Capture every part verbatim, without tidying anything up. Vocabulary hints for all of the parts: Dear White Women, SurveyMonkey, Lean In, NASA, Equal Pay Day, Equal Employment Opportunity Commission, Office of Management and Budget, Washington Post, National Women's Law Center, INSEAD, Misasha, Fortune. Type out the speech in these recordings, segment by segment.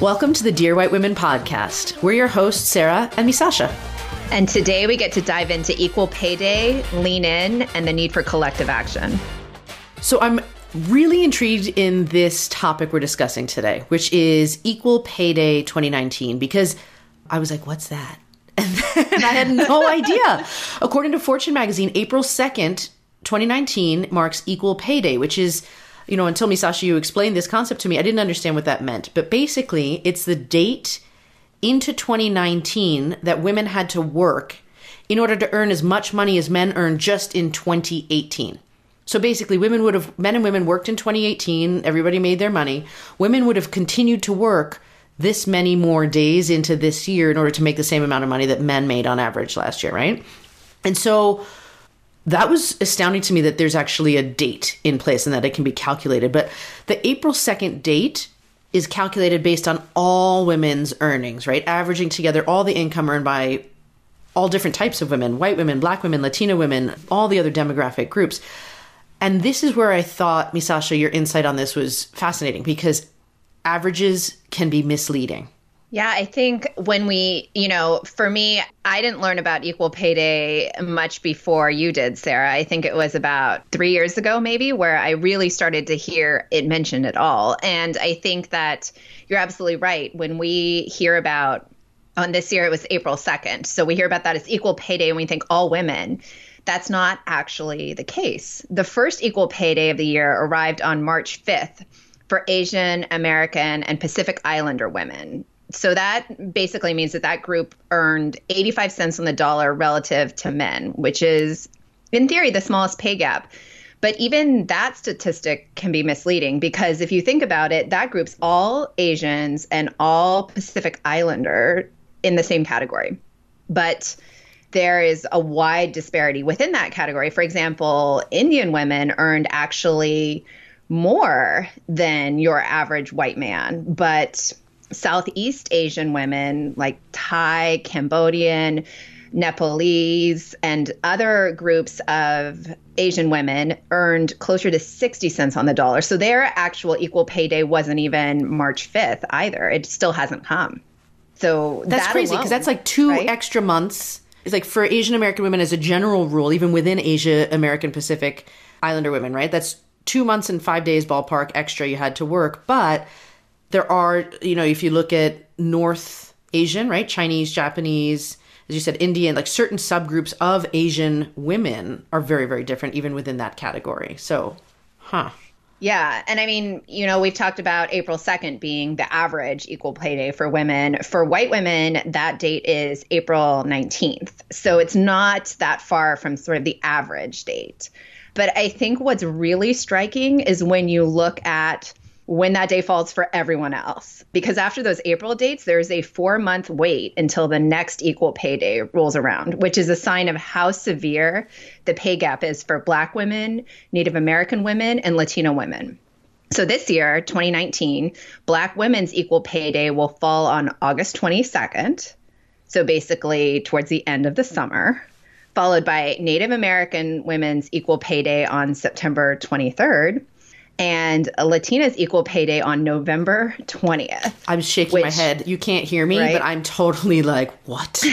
Welcome to the Dear White Women podcast. We're your hosts, Sarah and Misasha. And today we get to dive into Equal Pay Day, Lean In, and the need for collective action. So I'm really intrigued in this topic we're discussing today, which is Equal Pay Day twenty nineteen, because I was like, what's that? And then I had no idea. According to Fortune magazine, April second, twenty nineteen marks Equal Pay Day, which is, you know, until Misasha, you explained this concept to me, I didn't understand what that meant. But basically, it's the date into twenty nineteen that women had to work in order to earn as much money as men earned just in twenty eighteen. So basically, women would have, men and women worked in twenty eighteen, everybody made their money. Women would have continued to work this many more days into this year in order to make the same amount of money that men made on average last year, right? And so that was astounding to me that there's actually a date in place and that it can be calculated. But the April second date is calculated based on all women's earnings, right? Averaging together all the income earned by all different types of women, white women, black women, Latina women, all the other demographic groups. And this is where I thought, Misasha, your insight on this was fascinating, because averages can be misleading. Yeah, I think when we, you know, for me, I didn't learn about Equal Pay Day much before you did, Sarah. I think it was about three years ago, maybe, where I really started to hear it mentioned at all. And I think that you're absolutely right. When we hear about, on this year, it was April second. So we hear about that as Equal Pay Day and we think all women. That's not actually the case. The first Equal Pay Day of the year arrived on March fifth for Asian American and Pacific Islander women. So that basically means that that group earned eighty-five cents on the dollar relative to men, which is, in theory, the smallest pay gap. But even that statistic can be misleading, because if you think about it, that group's all Asians and all Pacific Islander in the same category. But there is a wide disparity within that category. For example, Indian women earned actually more than your average white man, but Southeast Asian women like Thai, Cambodian, Nepalese, and other groups of Asian women earned closer to sixty cents on the dollar. So their actual Equal Pay Day wasn't even March fifth either. It still hasn't come. So that's that crazy, because that's like two right? extra months. It's like for Asian American women as a general rule, even within Asia, American Pacific Islander women, right? That's two months and five days ballpark extra you had to work. But there are, you know, if you look at North Asian, right, Chinese, Japanese, as you said, Indian, like certain subgroups of Asian women are very, very different even within that category. So, huh. Yeah. And I mean, you know, we've talked about April second being the average Equal Pay Day for women. For white women, that date is April nineteenth. So it's not that far from sort of the average date. But I think what's really striking is when you look at when that day falls for everyone else. Because after those April dates, there's a four-month wait until the next Equal Pay Day rolls around, which is a sign of how severe the pay gap is for Black women, Native American women, and Latino women. So this year, twenty nineteen, Black women's Equal Pay Day will fall on August twenty-second, so basically towards the end of the summer, followed by Native American women's Equal Pay Day on September twenty-third, and a Latina's Equal Pay Day on November twentieth. I'm shaking which, my head. You can't hear me, right? But I'm totally like, what?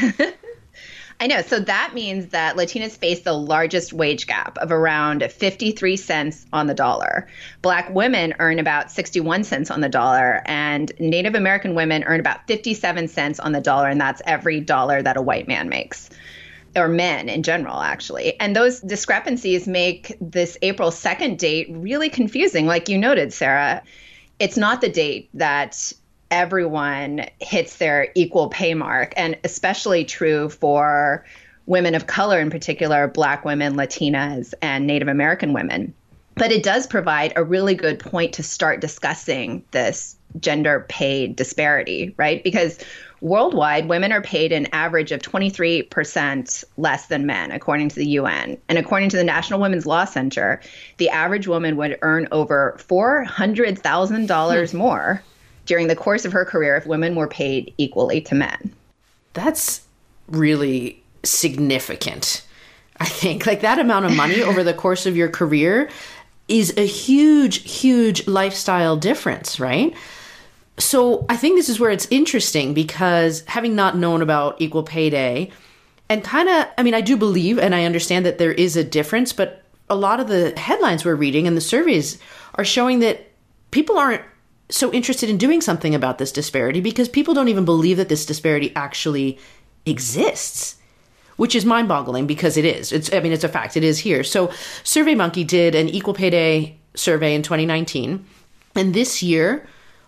I know. So that means that Latinas face the largest wage gap of around fifty-three cents on the dollar. Black women earn about sixty-one cents on the dollar, and Native American women earn about fifty-seven cents on the dollar, and that's every dollar that a white man makes. Or men in general, actually. And those discrepancies make this April second date really confusing. Like you noted, Sarah, it's not the date that everyone hits their equal pay mark, and especially true for women of color, in particular, Black women, Latinas, and Native American women. But it does provide a really good point to start discussing this gender pay disparity, right? Because worldwide, women are paid an average of twenty-three percent less than men, according to the U N. And according to the National Women's Law Center, the average woman would earn over four hundred thousand dollars more during the course of her career if women were paid equally to men. That's really significant, I think. Like that amount of money over the course of your career is a huge, huge lifestyle difference, right? So I think this is where it's interesting, because having not known about Equal Pay Day, and kind of, I mean, I do believe and I understand that there is a difference, but a lot of the headlines we're reading and the surveys are showing that people aren't so interested in doing something about this disparity, because people don't even believe that this disparity actually exists, which is mind-boggling, because it is. It's, I mean, it's a fact. It is here. So SurveyMonkey did an Equal Pay Day survey in twenty nineteen, and this year,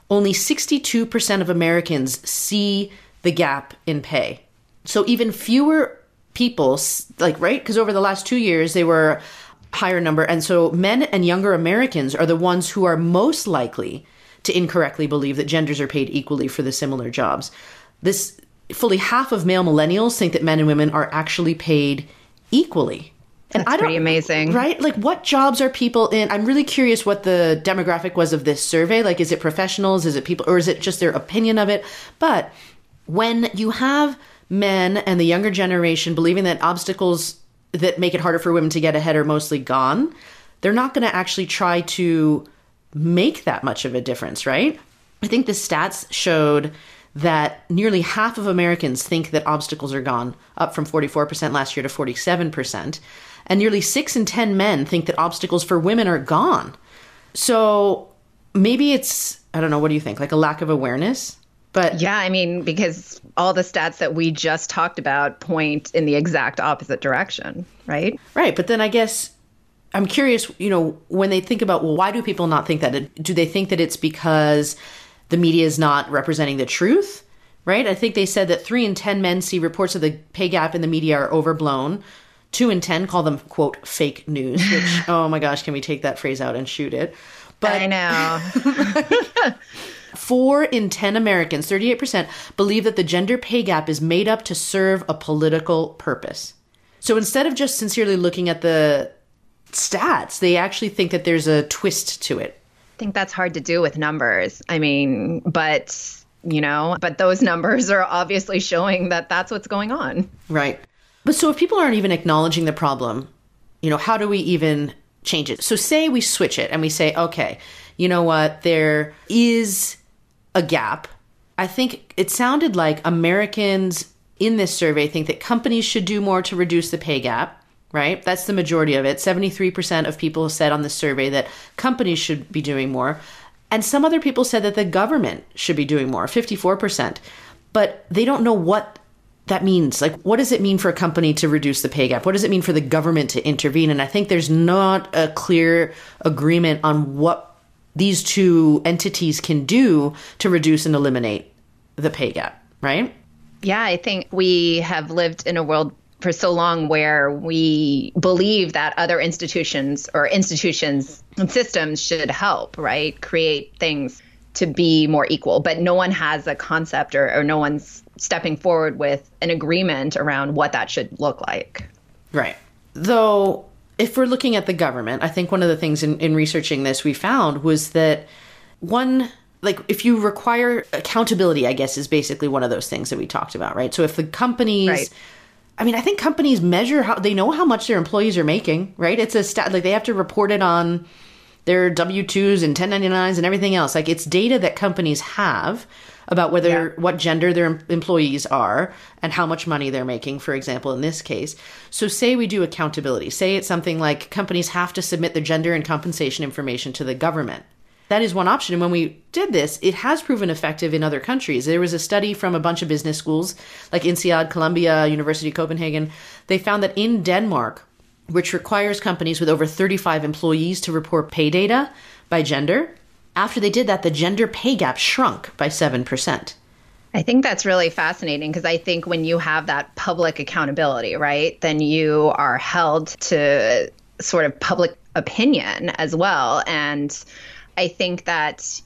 only sixty-two percent of Americans see the gap in pay. So even fewer people, like, right? Because over the last two years, they were a higher number. And so men and younger Americans are the ones who are most likely to incorrectly believe that genders are paid equally for the similar jobs. This fully half of male millennials think that men and women are actually paid equally. And That's I don't, pretty amazing. Right? Like, what jobs are people in? I'm really curious what the demographic was of this survey. Like, is it professionals? Is it people? Or is it just their opinion of it? But when you have men and the younger generation believing that obstacles that make it harder for women to get ahead are mostly gone, they're not going to actually try to make that much of a difference, right? I think the stats showed that nearly half of Americans think that obstacles are gone, up from forty-four percent last year to forty-seven percent. And nearly six in ten men think that obstacles for women are gone. So maybe it's, I don't know, what do you think? Like a lack of awareness? But yeah, I mean, because all the stats that we just talked about point in the exact opposite direction, right? Right. But then I guess I'm curious, you know, when they think about, well, why do people not think that? Do they think that it's because the media is not representing the truth, right? I think they said that three in ten men see reports of the pay gap in the media are overblown. Two in ten call them, quote, fake news, which, oh my gosh, can we take that phrase out and shoot it? But I know. Four in ten Americans, thirty-eight percent, believe that the gender pay gap is made up to serve a political purpose. So instead of just sincerely looking at the stats, they actually think that there's a twist to it. I think that's hard to do with numbers. I mean, but, you know, but those numbers are obviously showing that that's what's going on. Right. But so if people aren't even acknowledging the problem, you know, how do we even change it? So say we switch it and we say, okay, you know what, there is a gap. I think it sounded like Americans in this survey think that companies should do more to reduce the pay gap. Right? That's the majority of it. seventy-three percent of people said on the survey that companies should be doing more. And some other people said that the government should be doing more, fifty-four percent. But they don't know what that means. Like, what does it mean for a company to reduce the pay gap? What does it mean for the government to intervene? And I think there's not a clear agreement on what these two entities can do to reduce and eliminate the pay gap, right? Yeah, I think we have lived in a world for so long where we believe that other institutions or institutions and systems should help, right, create things to be more equal. But no one has a concept or, or no one's stepping forward with an agreement around what that should look like. Right. Though, if we're looking at the government, I think one of the things in, in researching this we found was that one, like if you require accountability, I guess, is basically one of those things that we talked about, right? So if the companies... Right. I mean, I think companies measure how they know how much their employees are making, right? It's a stat, like they have to report it on their W two's and ten ninety-nines and everything else. Like it's data that companies have about whether, yeah. what gender their employees are and how much money they're making, for example, in this case. So say we do accountability, say it's something like companies have to submit their gender and compensation information to the government. That is one option. And when we did this, it has proven effective in other countries. There was a study from a bunch of business schools like INSEAD, Columbia, University of Copenhagen. They found that in Denmark, which requires companies with over thirty-five employees to report pay data by gender, after they did that, the gender pay gap shrunk by seven percent. I think that's really fascinating because I think when you have that public accountability, right, then you are held to sort of public opinion as well. And I think that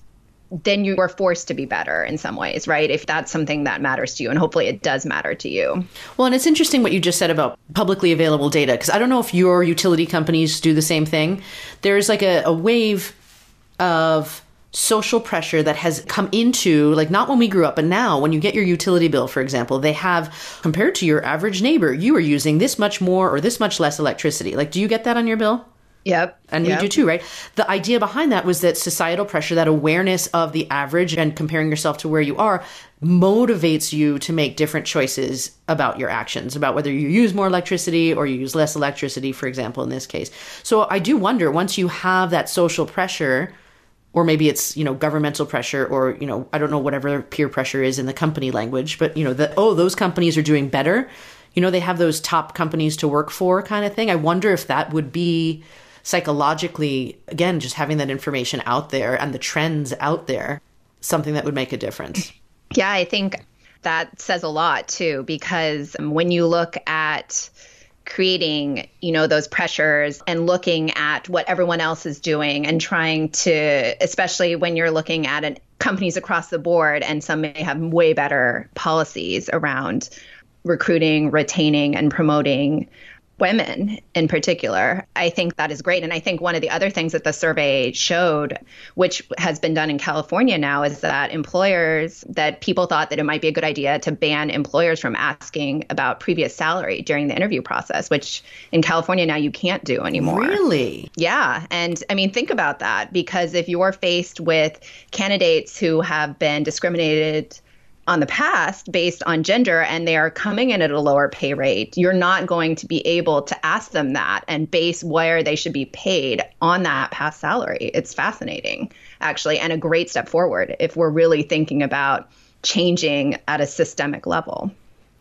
then you are forced to be better in some ways, right? If that's something that matters to you, and hopefully it does matter to you. Well, and it's interesting what you just said about publicly available data, because I don't know if your utility companies do the same thing. There's like a, a wave of social pressure that has come into, like, not when we grew up, but now when you get your utility bill, for example, they have, compared to your average neighbor, you are using this much more or this much less electricity. Like, do you get that on your bill? Yep. And yep. we do too, right? The idea behind that was that societal pressure, that awareness of the average and comparing yourself to where you are, motivates you to make different choices about your actions, about whether you use more electricity or you use less electricity, for example, in this case. So I do wonder, once you have that social pressure, or maybe it's, you know, governmental pressure, or, you know, I don't know, whatever peer pressure is in the company language, but, you know, the, oh, those companies are doing better. You know, they have those top companies to work for kind of thing. I wonder if that would be psychologically, again, just having that information out there and the trends out there, something that would make a difference. Yeah, I think that says a lot too, because when you look at creating, you know, those pressures and looking at what everyone else is doing and trying to, especially when you're looking at an, companies across the board, and some may have way better policies around recruiting, retaining, and promoting women in particular. I think that is great. And I think one of the other things that the survey showed, which has been done in California now, is that employers, that people thought that it might be a good idea to ban employers from asking about previous salary during the interview process, which in California now you can't do anymore. Really? Yeah. And I mean, think about that, because if you're faced with candidates who have been discriminated on the past based on gender, and they are coming in at a lower pay rate, you're not going to be able to ask them that and base where they should be paid on that past salary. It's fascinating, actually, and a great step forward if we're really thinking about changing at a systemic level.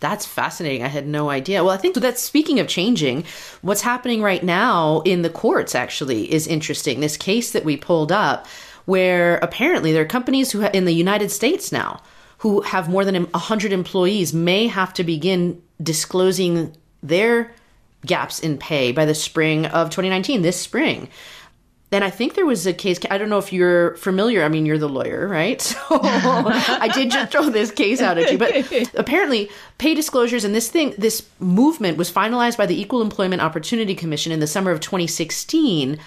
That's fascinating. I had no idea. Well, I think that, speaking of changing, what's happening right now in the courts actually is interesting. This case that we pulled up, where apparently there are companies who in the United States now who have more than one hundred employees may have to begin disclosing their gaps in pay by the spring of twenty nineteen, this spring. And I think there was a case, I don't know if you're familiar, I mean, you're the lawyer, right? So I did just throw this case out at you, but apparently pay disclosures and this thing, this movement was finalized by the Equal Employment Opportunity Commission in the summer of twenty sixteen.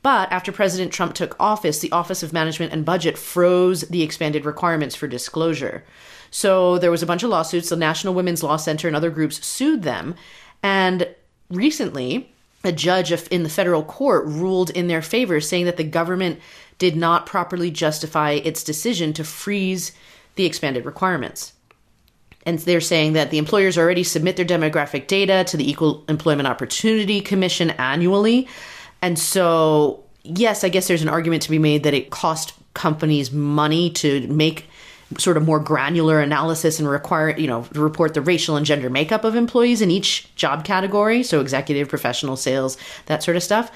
But after President Trump took office, the Office of Management and Budget froze the expanded requirements for disclosure. So there was a bunch of lawsuits. The National Women's Law Center and other groups sued them. And recently, a judge in the federal court ruled in their favor, saying that the government did not properly justify its decision to freeze the expanded requirements. And they're saying that the employers already submit their demographic data to the Equal Employment Opportunity Commission annually. And so, yes, I guess there's an argument to be made that it cost companies money to make sort of more granular analysis and require, you know, to report the racial and gender makeup of employees in each job category. So executive, professional, sales, that sort of stuff.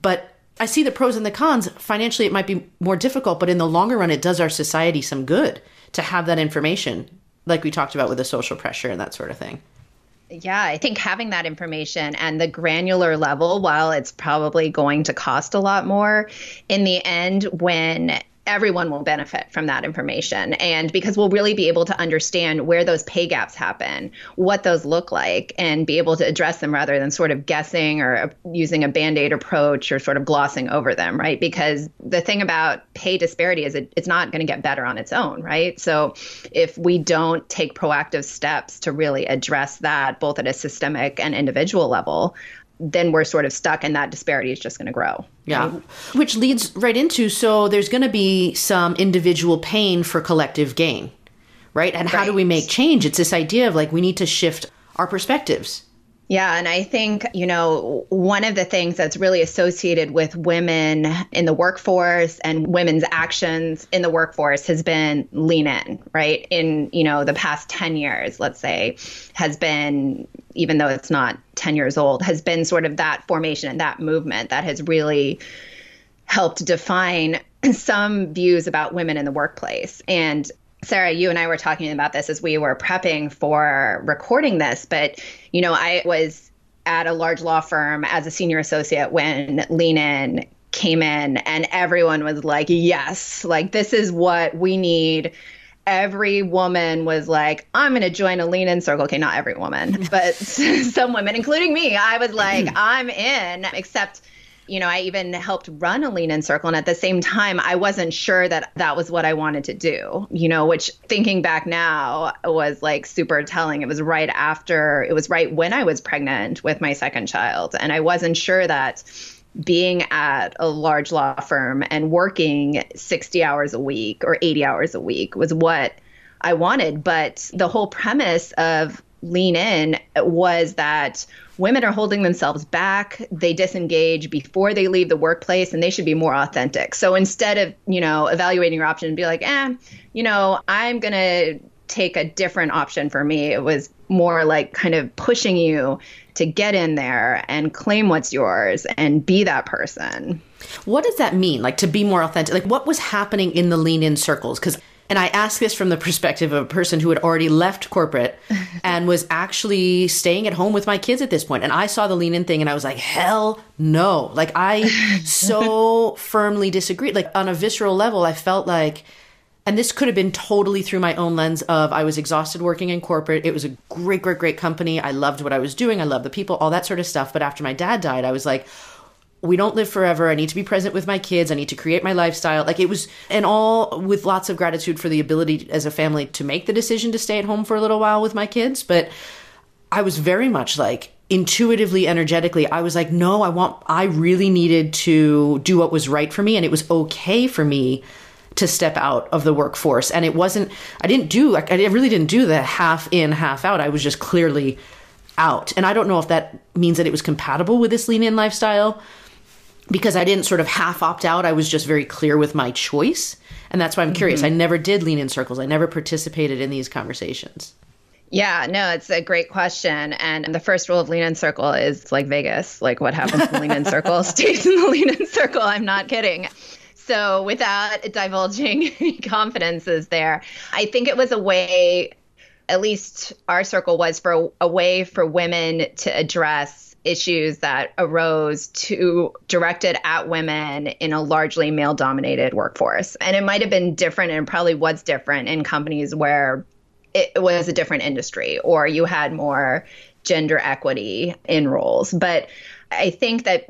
But I see the pros and the cons. Financially, it might be more difficult, but in the longer run, it does our society some good to have that information, like we talked about with the social pressure and that sort of thing. Yeah, I think having that information and the granular level, while it's probably going to cost a lot more, in the end, when everyone will benefit from that information, and because we'll really be able to understand where those pay gaps happen, what those look like, and be able to address them rather than sort of guessing or using a Band-Aid approach or sort of glossing over them, right? Because the thing about pay disparity is it, it's not going to get better on its own, right? So if we don't take proactive steps to really address that, both at a systemic and individual level, then we're sort of stuck, and that disparity is just going to grow. Yeah. Right? Which leads right into, so there's going to be some individual pain for collective gain, right? And right. How do we make change? It's this idea of like, we need to shift our perspectives. Yeah. And I think, you know, one of the things that's really associated with women in the workforce and women's actions in the workforce has been Lean In, right? In, you know, the past ten years, let's say, has been, even though it's not ten years old, has been sort of that formation and that movement that has really helped define some views about women in the workplace. And Sarah, you and I were talking about this as we were prepping for recording this, but, you know, I was at a large law firm as a senior associate when Lean In came in, and everyone was like, yes, like, this is what we need. Every woman was like, I'm going to join a Lean In circle. Okay, not every woman, but some women, including me, I was like, I'm in, except, you know, I even helped run a Lean In circle. And at the same time, I wasn't sure that that was what I wanted to do, you know, which, thinking back now, was like super telling. It was right after, it was right when I was pregnant with my second child. And I wasn't sure that being at a large law firm and working sixty hours a week or eighty hours a week was what I wanted. But the whole premise of Lean In was that women are holding themselves back. They disengage before they leave the workplace, and they should be more authentic. So instead of, you know, evaluating your option and be like, eh, you know, I'm going to take a different option for me. It was more like kind of pushing you to get in there and claim what's yours and be that person. What does that mean? Like, to be more authentic? Like, what was happening in the Lean In circles? Because And I ask this from the perspective of a person who had already left corporate and was actually staying at home with my kids at this point. And I saw the Lean In thing and I was like, hell no. Like, I so firmly disagreed. Like, on a visceral level, I felt like, and this could have been totally through my own lens of, I was exhausted working in corporate. It was a great, great, great company. I loved what I was doing. I loved the people, all that sort of stuff. But after my dad died, I was like, we don't live forever. I need to be present with my kids. I need to create my lifestyle. Like, it was, and all with lots of gratitude for the ability as a family to make the decision to stay at home for a little while with my kids. But I was very much like, intuitively, energetically, I was like, no, I want, I really needed to do what was right for me. And it was okay for me to step out of the workforce. And it wasn't, I didn't do, I really didn't do the half in, half out. I was just clearly out. And I don't know if that means that it was compatible with this Lean In lifestyle, because I didn't sort of half opt out. I was just very clear with my choice. And that's why I'm curious. Mm-hmm. I never did Lean In circles. I never participated in these conversations. Yeah, no, it's a great question. And the first rule of Lean In circle is like Vegas. Like, what happens in the Lean In circle stays in the Lean In circle. I'm not kidding. So without divulging any confidences there, I think it was a way, at least our circle was, for a way for women to address issues that arose to directed at women in a largely male-dominated workforce. And it might have been different, and probably was different in companies where it was a different industry or you had more gender equity in roles. But I think that,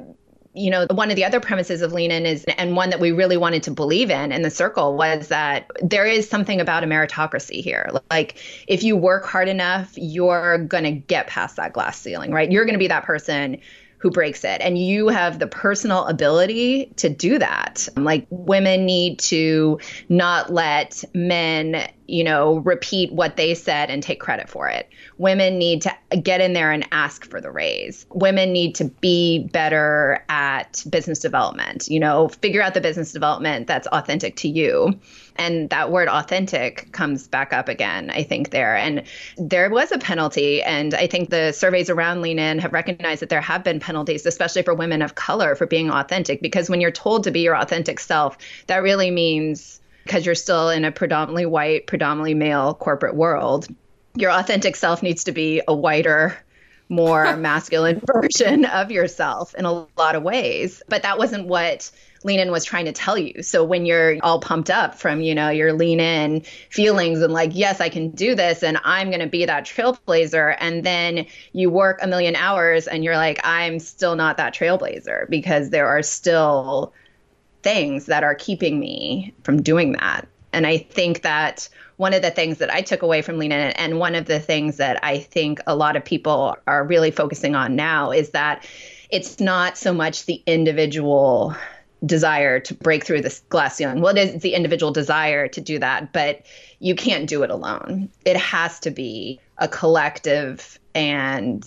you know, one of the other premises of Lean In is, and one that we really wanted to believe in in the circle, was that there is something about a meritocracy here. Like, if you work hard enough, you're going to get past that glass ceiling, right? You're going to be that person who breaks it. And you have the personal ability to do that. Like, women need to not let men, you know, repeat what they said and take credit for it. Women need to get in there and ask for the raise. Women need to be better at business development, you know, figure out the business development that's authentic to you. And that word authentic comes back up again, I think, there. And there was a penalty. And I think the surveys around Lean In have recognized that there have been penalties, especially for women of color, for being authentic. Because when you're told to be your authentic self, that really means, because you're still in a predominantly white, predominantly male corporate world, your authentic self needs to be a whiter, more masculine version of yourself in a lot of ways. But that wasn't what Lean In was trying to tell you. So when you're all pumped up from, you know, your Lean In feelings and like, yes, I can do this and I'm going to be that trailblazer, and then you work a million hours and you're like, I'm still not that trailblazer, because there are still things that are keeping me from doing that. And I think that one of the things that I took away from Lean In, and one of the things that I think a lot of people are really focusing on now, is that it's not so much the individual desire to break through this glass ceiling. Well, it is the individual desire to do that, but you can't do it alone. It has to be a collective, and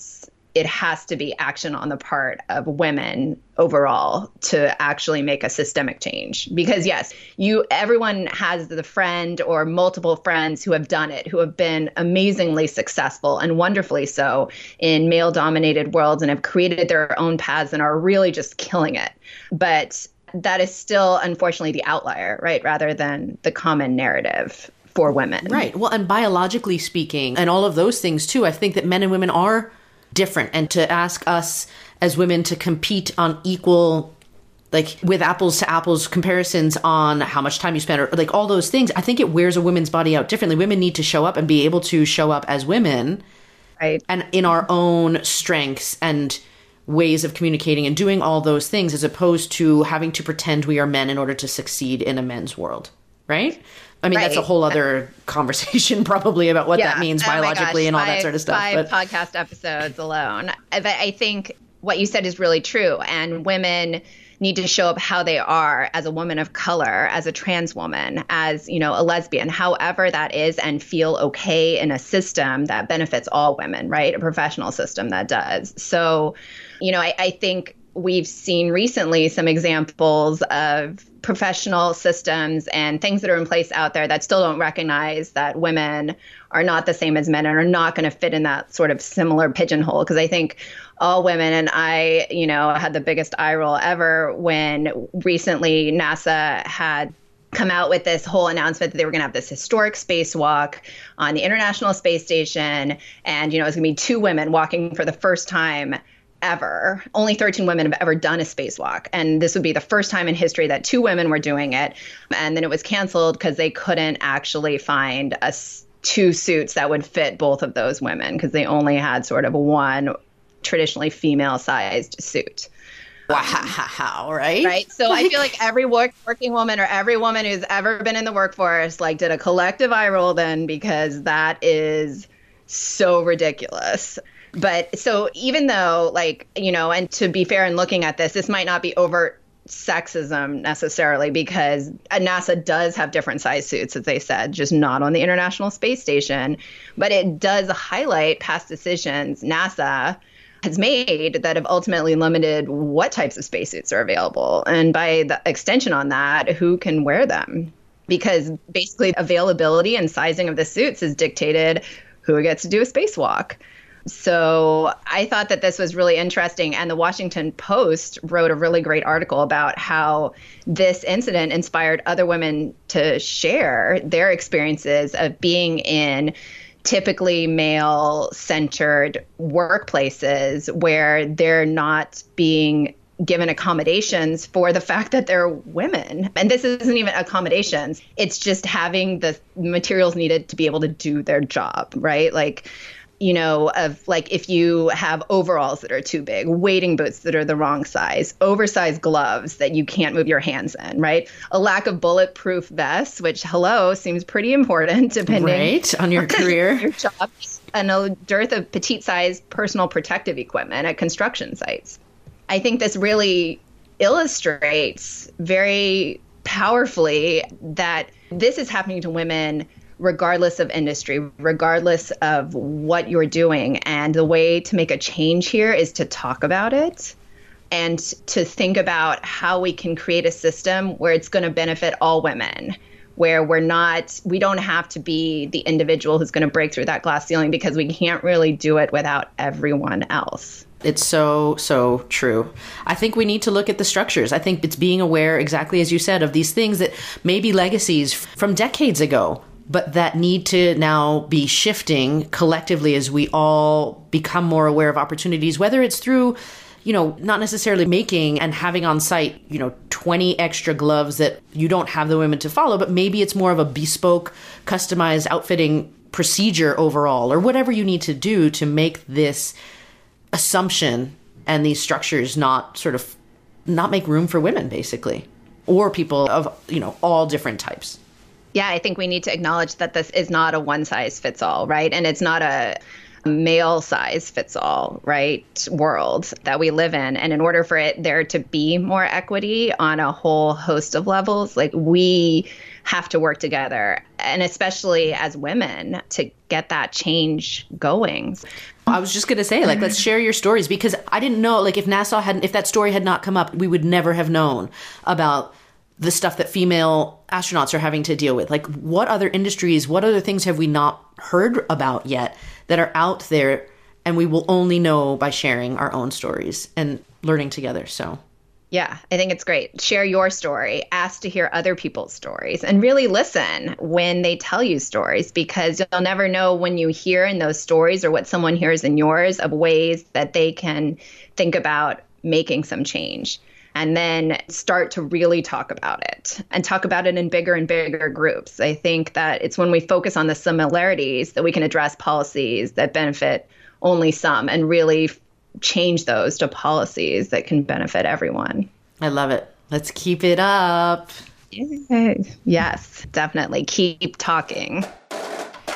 it has to be action on the part of women overall to actually make a systemic change. Because yes, you, everyone has the friend or multiple friends who have done it, who have been amazingly successful and wonderfully so in male-dominated worlds and have created their own paths and are really just killing it. But that is still, unfortunately, the outlier, right? Rather than the common narrative for women. Right. Well, and biologically speaking, and all of those things too, I think that men and women are different, and to ask us as women to compete on equal, like with apples to apples comparisons on how much time you spend, or like all those things, I think it wears a woman's body out differently. Women need to show up and be able to show up as women, right? And in our own strengths and ways of communicating and doing all those things, as opposed to having to pretend we are men in order to succeed in a men's world, right? I mean, right. That's a whole other conversation probably about what yeah. that means biologically oh my gosh. and all five, that sort of stuff. Five but. podcast episodes alone. But I think what you said is really true. And women need to show up how they are as a woman of color, as a trans woman, as, you know, a lesbian, however that is, and feel okay in a system that benefits all women, right? A professional system that does. So, you know, I, I think we've seen recently some examples of professional systems and things that are in place out there that still don't recognize that women are not the same as men and are not going to fit in that sort of similar pigeonhole. Because I think all women, and I, you know, had the biggest eye roll ever when recently NASA had come out with this whole announcement that they were going to have this historic spacewalk on the International Space Station. And, you know, it was going to be two women walking for the first time ever. Only thirteen women have ever done a spacewalk. And this would be the first time in history that two women were doing it. And then it was canceled because they couldn't actually find a, two suits that would fit both of those women because they only had sort of one traditionally female-sized suit. Wow. Right. Right. So I feel like every work, working woman or every woman who's ever been in the workforce like did a collective eye roll then, because that is so ridiculous. But so even though, like, you know, and to be fair in looking at this, this might not be overt sexism necessarily, because NASA does have different size suits, as they said, just not on the International Space Station. But it does highlight past decisions NASA has made that have ultimately limited what types of spacesuits are available. And by the extension on that, who can wear them? Because basically availability and sizing of the suits is dictated who gets to do a spacewalk. So I thought that this was really interesting. And the Washington Post wrote a really great article about how this incident inspired other women to share their experiences of being in typically male-centered workplaces where they're not being given accommodations for the fact that they're women. And this isn't even accommodations. It's just having the materials needed to be able to do their job, right? Like, you know, of like if you have overalls that are too big, wading boots that are the wrong size, oversized gloves that you can't move your hands in, right? A lack of bulletproof vests, which, hello, seems pretty important depending right, on your career, your job, and a dearth of petite-sized personal protective equipment at construction sites. I think this really illustrates very powerfully that this is happening to women regardless of industry, regardless of what you're doing. And the way to make a change here is to talk about it and to think about how we can create a system where it's going to benefit all women, where we're not, we don't have to be the individual who's going to break through that glass ceiling, because we can't really do it without everyone else. It's so, so true. I think we need to look at the structures. I think it's being aware, exactly as you said, of these things that may be legacies from decades ago, but that need to now be shifting collectively as we all become more aware of opportunities, whether it's through, you know, not necessarily making and having on site, you know, twenty extra gloves that you don't have the women to follow, but maybe it's more of a bespoke, customized outfitting procedure overall, or whatever you need to do to make this assumption and these structures not sort of not make room for women, basically, or people of, you know, all different types. Yeah, I think we need to acknowledge that this is not a one size fits all, right? And it's not a male size fits all, right, world that we live in. And in order for it there to be more equity on a whole host of levels, like we have to work together, and especially as women, to get that change going. I was just going to say, like, let's share your stories, because I didn't know, like, if NASA hadn't, if that story had not come up, we would never have known about the stuff that female astronauts are having to deal with. Like, what other industries, what other things have we not heard about yet that are out there? And we will only know by sharing our own stories and learning together. So, yeah, I think it's great. Share your story, ask to hear other people's stories, and really listen when they tell you stories, because you'll never know when you hear in those stories or what someone hears in yours of ways that they can think about making some change. And then start to really talk about it and talk about it in bigger and bigger groups. I think that it's when we focus on the similarities that we can address policies that benefit only some and really change those to policies that can benefit everyone. I love it. Let's keep it up. Yes, definitely. Keep talking.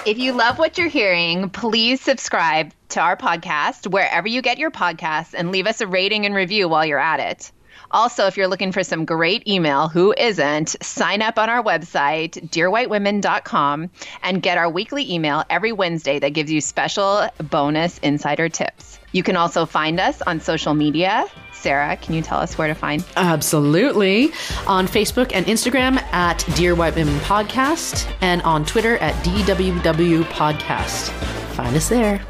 If you love what you're hearing, please subscribe to our podcast wherever you get your podcasts and leave us a rating and review while you're at it. Also, if you're looking for some great email, who isn't, sign up on our website, dear white women dot com, and get our weekly email every Wednesday that gives you special bonus insider tips. You can also find us on social media. Sarah, can you tell us where to find? Absolutely. On Facebook and Instagram at Dear White Women Podcast, and on Twitter at D W W Podcast. Find us there.